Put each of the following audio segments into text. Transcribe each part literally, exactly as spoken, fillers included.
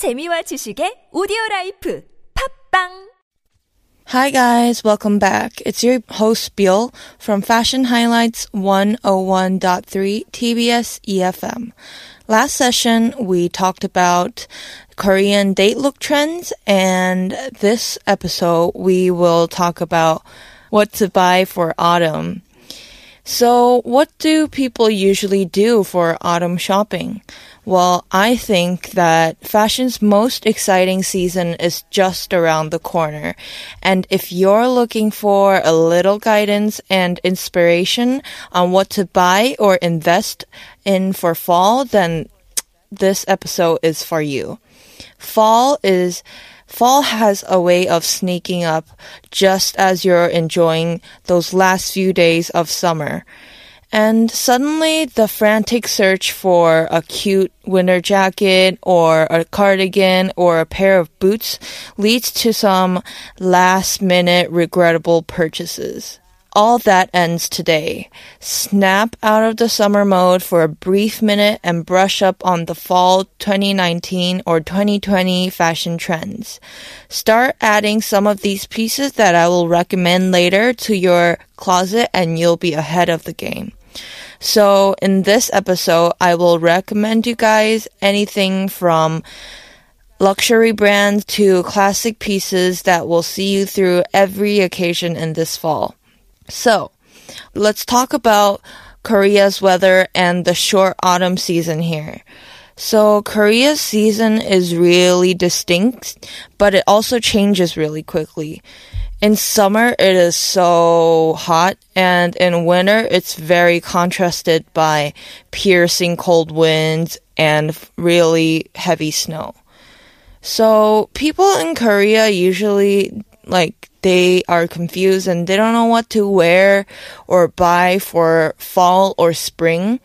재미와 지식의 오디오라이프 팝빵. Hi guys, welcome back. It's your host Byul from Fashion Highlights one oh one point three T B S E F M. Last session we talked about Korean date look trends, and this episode we will talk about what to buy for autumn. So, what do people usually do for autumn shopping? Well, I think that fashion's most exciting season is just around the corner. And if you're looking for a little guidance and inspiration on what to buy or invest in for fall, then this episode is for you. Fall is Fall has a way of sneaking up just as you're enjoying those last few days of summer. And suddenly the frantic search for a cute winter jacket or a cardigan or a pair of boots leads to some last-minute regrettable purchases. All that ends today. Snap out of the summer mode for a brief minute and brush up on the fall twenty nineteen or twenty twenty fashion trends. Start adding some of these pieces that I will recommend later to your closet, and you'll be ahead of the game. So in this episode, I will recommend you guys anything from luxury brands to classic pieces that will see you through every occasion in this fall. So, let's talk about Korea's weather and the short autumn season here. So, Korea's season is really distinct, but it also changes really quickly. In summer, it is so hot, and in winter, it's very contrasted by piercing cold winds and really heavy snow. So, people in Korea usually, like, they are confused and they don't know what to wear or buy for fall or spring,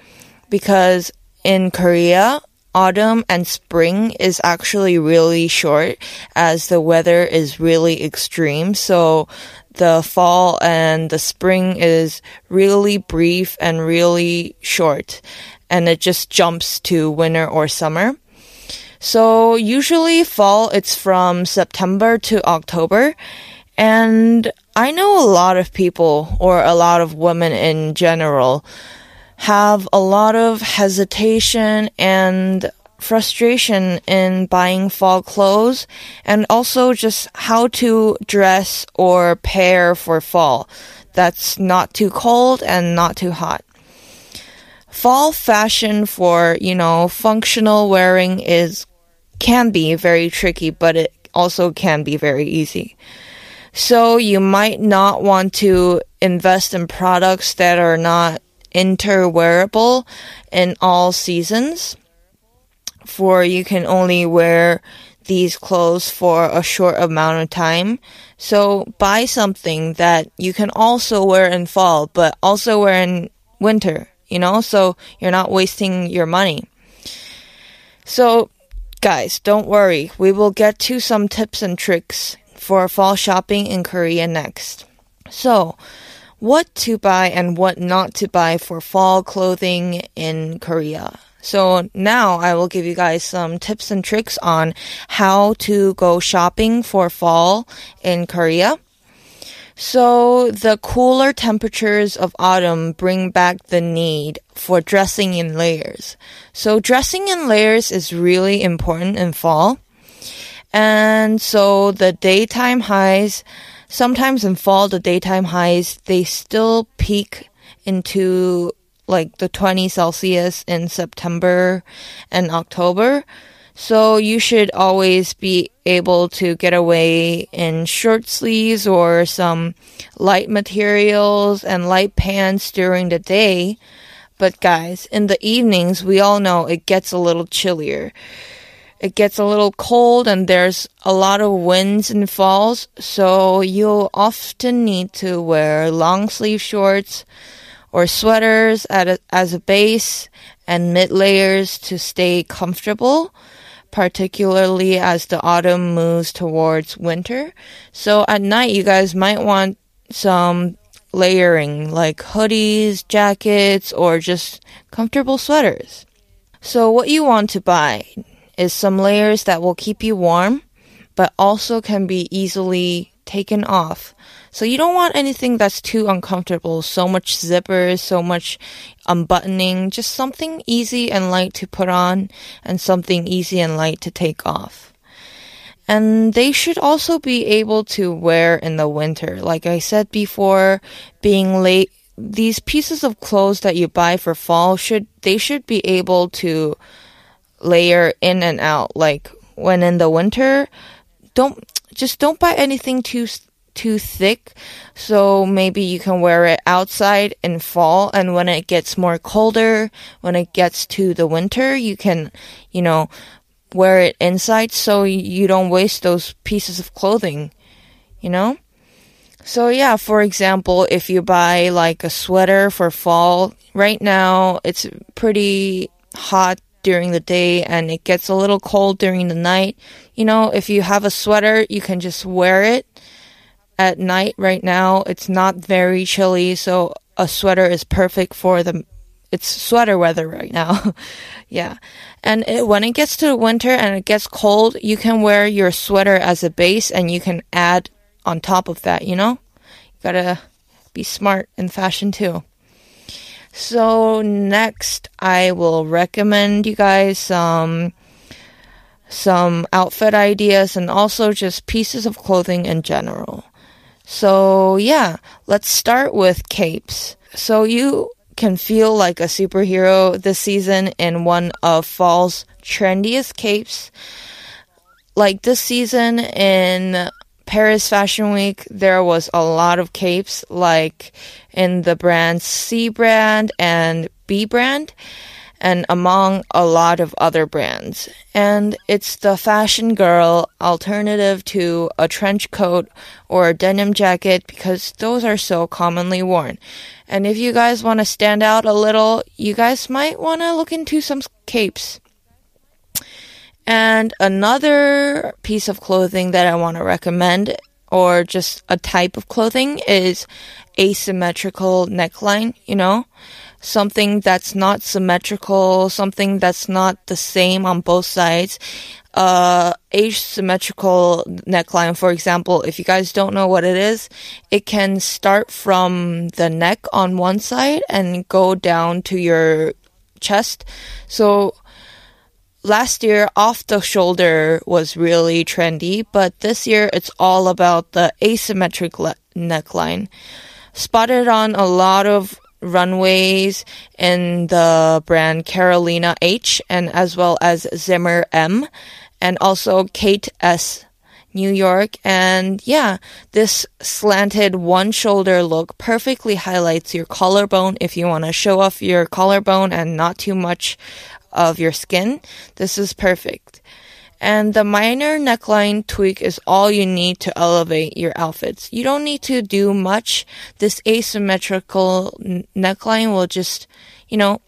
because in Korea, autumn and spring is actually really short as the weather is really extreme. So the fall and the spring is really brief and really short, and it just jumps to winter or summer. So usually fall, it's from September to October. And I know a lot of people, or a lot of women in general, have a lot of hesitation and frustration in buying fall clothes, and also just how to dress or pair for fall that's not too cold and not too hot. Fall fashion for, you know, functional wearing is can be very tricky, but it also can be very easy. So you might not want to invest in products that are not interwearable in all seasons, for you can only wear these clothes for a short amount of time. So buy something that you can also wear in fall, but also wear in winter, you know, so you're not wasting your money. So guys, don't worry. We will get to some tips and tricks for fall shopping in Korea next. So, what to buy and what not to buy for fall clothing in Korea. So now I will give you guys some tips and tricks on how to go shopping for fall in Korea. So the cooler temperatures of autumn bring back the need for dressing in layers. So dressing in layers is really important in fall. And so the daytime highs, sometimes in fall, the daytime highs, they still peak into like the twenty Celsius in September and October. So you should always be able to get away in short sleeves or some light materials and light pants during the day. But guys, in the evenings, we all know it gets a little chillier. It gets a little cold and there's a lot of winds and falls, so you'll often need to wear long sleeve shorts or sweaters at a, as a base and mid layers to stay comfortable, particularly as the autumn moves towards winter. So at night, you guys might want some layering like hoodies, jackets, or just comfortable sweaters. So what you want to buy is some layers that will keep you warm, but also can be easily taken off. So you don't want anything that's too uncomfortable, so much zippers, so much unbuttoning, just something easy and light to put on and something easy and light to take off. And they should also be able to wear in the winter. Like I said before, being late, these pieces of clothes that you buy for fall, should they should be able to layer in and out. Like when in the winter, don't just don't buy anything too too thick. So maybe you can wear it outside in fall, and when it gets more colder, when it gets to the winter, you can, you know, wear it inside so you don't waste those pieces of clothing, you know? So yeah, for example, if you buy like a sweater for fall, right now it's pretty hot during the day and it gets a little cold during the night. You know, if you have a sweater, you can just wear it at night. Right now it's not very chilly, so a sweater is perfect for the It's sweater weather right now. Yeah. And it, when it gets to winter and it gets cold, you can wear your sweater as a base and you can add on top of that, you know? You gotta be smart in fashion too. So next, I will recommend you guys some, some outfit ideas and also just pieces of clothing in general. So yeah, let's start with capes. So you can feel like a superhero this season in one of fall's trendiest capes. Like this season in Paris Fashion Week, there was a lot of capes, like in the brand C brand and B brand, and among a lot of other brands. And it's the fashion girl alternative to a trench coat or a denim jacket, because those are so commonly worn. And if you guys want to stand out a little, you guys might want to look into some capes. And another piece of clothing that I want to recommend, or just a type of clothing, is asymmetrical neckline, you know? Something that's not symmetrical, something that's not the same on both sides. Uh, asymmetrical neckline, for example, if you guys don't know what it is, it can start from the neck on one side and go down to your chest. So last year, off the shoulder was really trendy, but this year it's all about the asymmetric le- neckline. Spotted on a lot of runways in the brand Carolina H, and as well as Zimmer M, and also Kate S, New York. And yeah, this slanted one shoulder look perfectly highlights your collarbone. If you want to show off your collarbone and not too much of your skin, this is perfect. And the minor neckline tweak is all you need to elevate your outfits. You don't need to do much. This asymmetrical n- neckline will just, you know,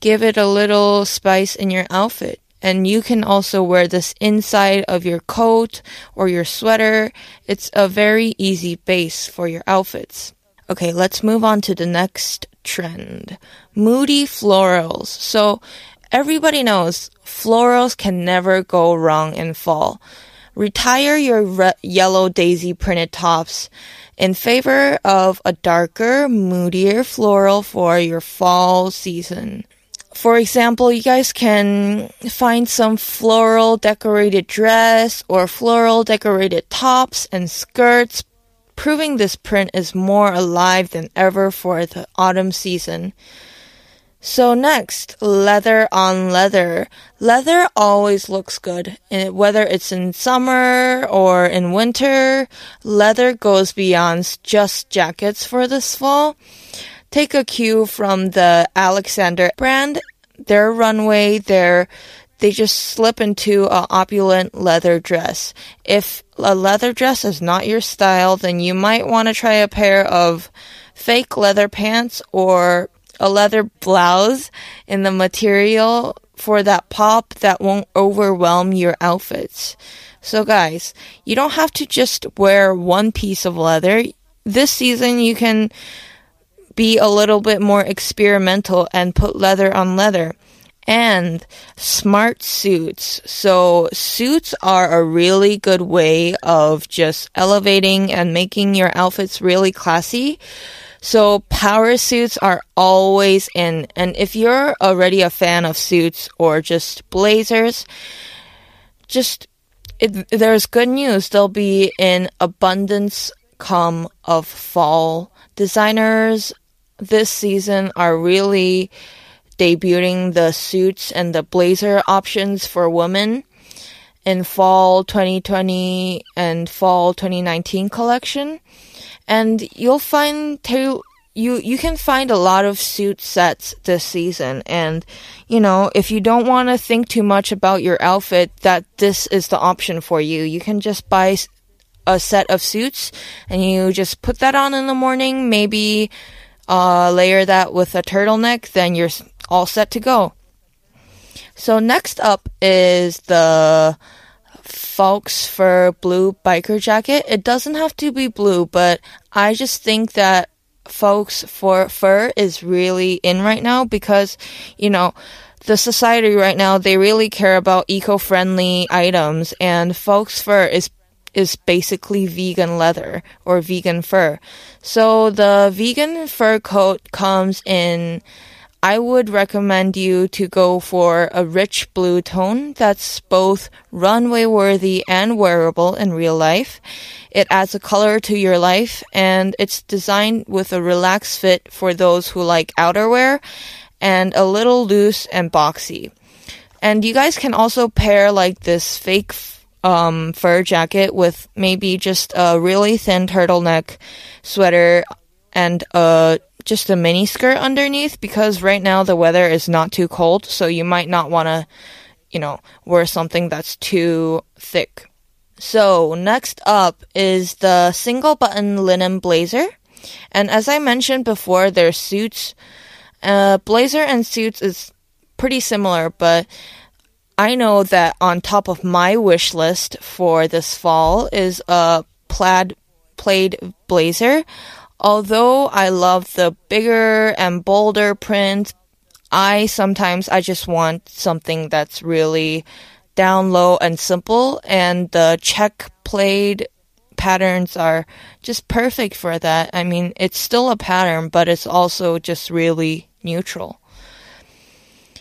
give it a little spice in your outfit. And you can also wear this inside of your coat or your sweater. It's a very easy base for your outfits. Okay, let's move on to the next trend. Moody florals. So everybody knows florals can never go wrong in fall. Retire your re- yellow daisy printed tops in favor of a darker, moodier floral for your fall season. For example, you guys can find some floral decorated dress or floral decorated tops and skirts, proving this print is more alive than ever for the autumn season. So next, leather on leather. Leather always looks good, and whether it's in summer or in winter, leather goes beyond just jackets for this fall. Take a cue from the Alexander brand. Their runway, their they just slip into an opulent leather dress. If a leather dress is not your style, then you might want to try a pair of fake leather pants or a leather blouse in the material for that pop that won't overwhelm your outfits. So guys, you don't have to just wear one piece of leather. This season you can be a little bit more experimental and put leather on leather. And smart suits. So suits are a really good way of just elevating and making your outfits really classy. So power suits are always in. And if you're already a fan of suits or just blazers, just it, there's good news. There'll be an abundance come of fall. Designers this season are really debuting the suits and the blazer options for women in fall twenty twenty and fall twenty nineteen collection. And you'll find ta- you you can find a lot of suit sets this season. And, you know, if you don't want to think too much about your outfit, that this is the option for you. You can just buy a set of suits and you just put that on in the morning, maybe uh, layer that with a turtleneck, then you're all set to go. So next up is the Fox Fur Blue Biker Jacket. It doesn't have to be blue, but I just think that Fox Fur is really in right now because, you know, the society right now, they really care about eco-friendly items, and Fox Fur is is basically vegan leather or vegan fur. So the vegan fur coat comes in, I would recommend you to go for a rich blue tone that's both runway worthy and wearable in real life. It adds a color to your life, and it's designed with a relaxed fit for those who like outerwear and a little loose and boxy. And you guys can also pair like this fake Um, fur jacket with maybe just a really thin turtleneck sweater and uh, just a mini skirt underneath, because right now the weather is not too cold, so you might not want to, you know, wear something that's too thick. So next up is the single button linen blazer. And as I mentioned before, there's suits. Uh, blazer and suits is pretty similar, but I know that on top of my wish list for this fall is a plaid plaid blazer. Although I love the bigger and bolder print, I sometimes I just want something that's really down low and simple, and the check plaid patterns are just perfect for that. I mean, it's still a pattern, but it's also just really neutral.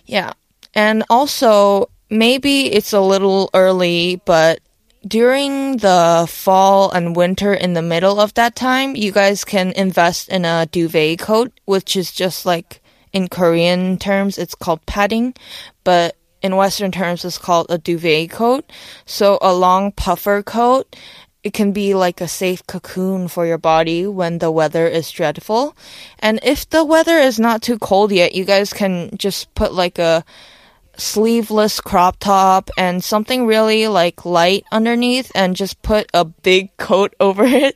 Yeah. And also, maybe it's a little early, but during the fall and winter in the middle of that time, you guys can invest in a duvet coat, which is just like in Korean terms, it's called padding, but in Western terms, it's called a duvet coat. So a long puffer coat, it can be like a safe cocoon for your body when the weather is dreadful. And if the weather is not too cold yet, you guys can just put like a sleeveless crop top and something really like light underneath and just put a big coat over it.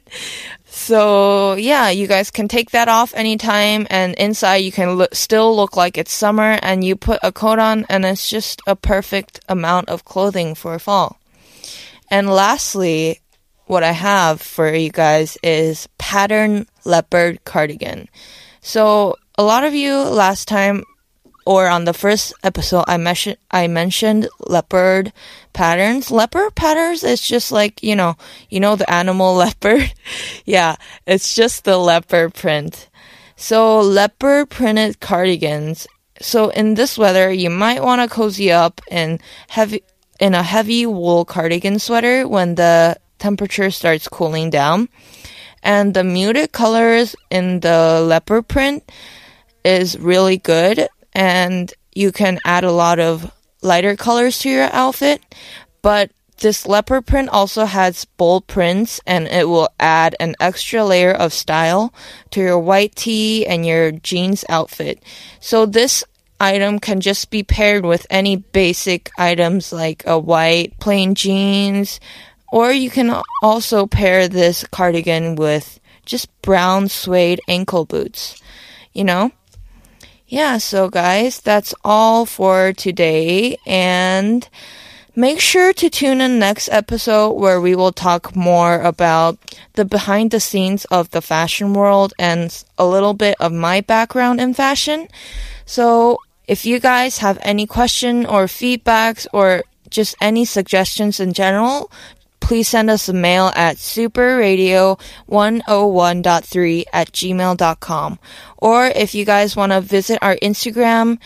So yeah, you guys can take that off anytime, and inside you can lo- still look like it's summer, and you put a coat on, and it's just a perfect amount of clothing for fall. And lastly, what I have for you guys is pattern leopard cardigan. So a lot of you last time, or on the first episode, I, mes- I mentioned leopard patterns. Leopard patterns is just like, you know, you know the animal leopard? Yeah, it's just the leopard print. So leopard printed cardigans. So in this weather, you might want to cozy up in, heavy- in a heavy wool cardigan sweater when the temperature starts cooling down. And the muted colors in the leopard print is really good. And you can add a lot of lighter colors to your outfit. But this leopard print also has bold prints, and it will add an extra layer of style to your white tee and your jeans outfit. So this item can just be paired with any basic items like a white plain jeans. Or you can also pair this cardigan with just brown suede ankle boots, you know? Yeah, so guys, that's all for today, and make sure to tune in next episode where we will talk more about the behind the scenes of the fashion world and a little bit of my background in fashion. So If you guys have any question or feedbacks or just any suggestions in general, please send us a mail at superradio one oh one point three at gmail dot com. Or if you guys want to visit our Instagram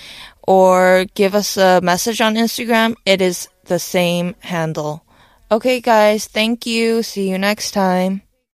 or give us a message on Instagram, it is the same handle. Okay, guys, thank you. See you next time.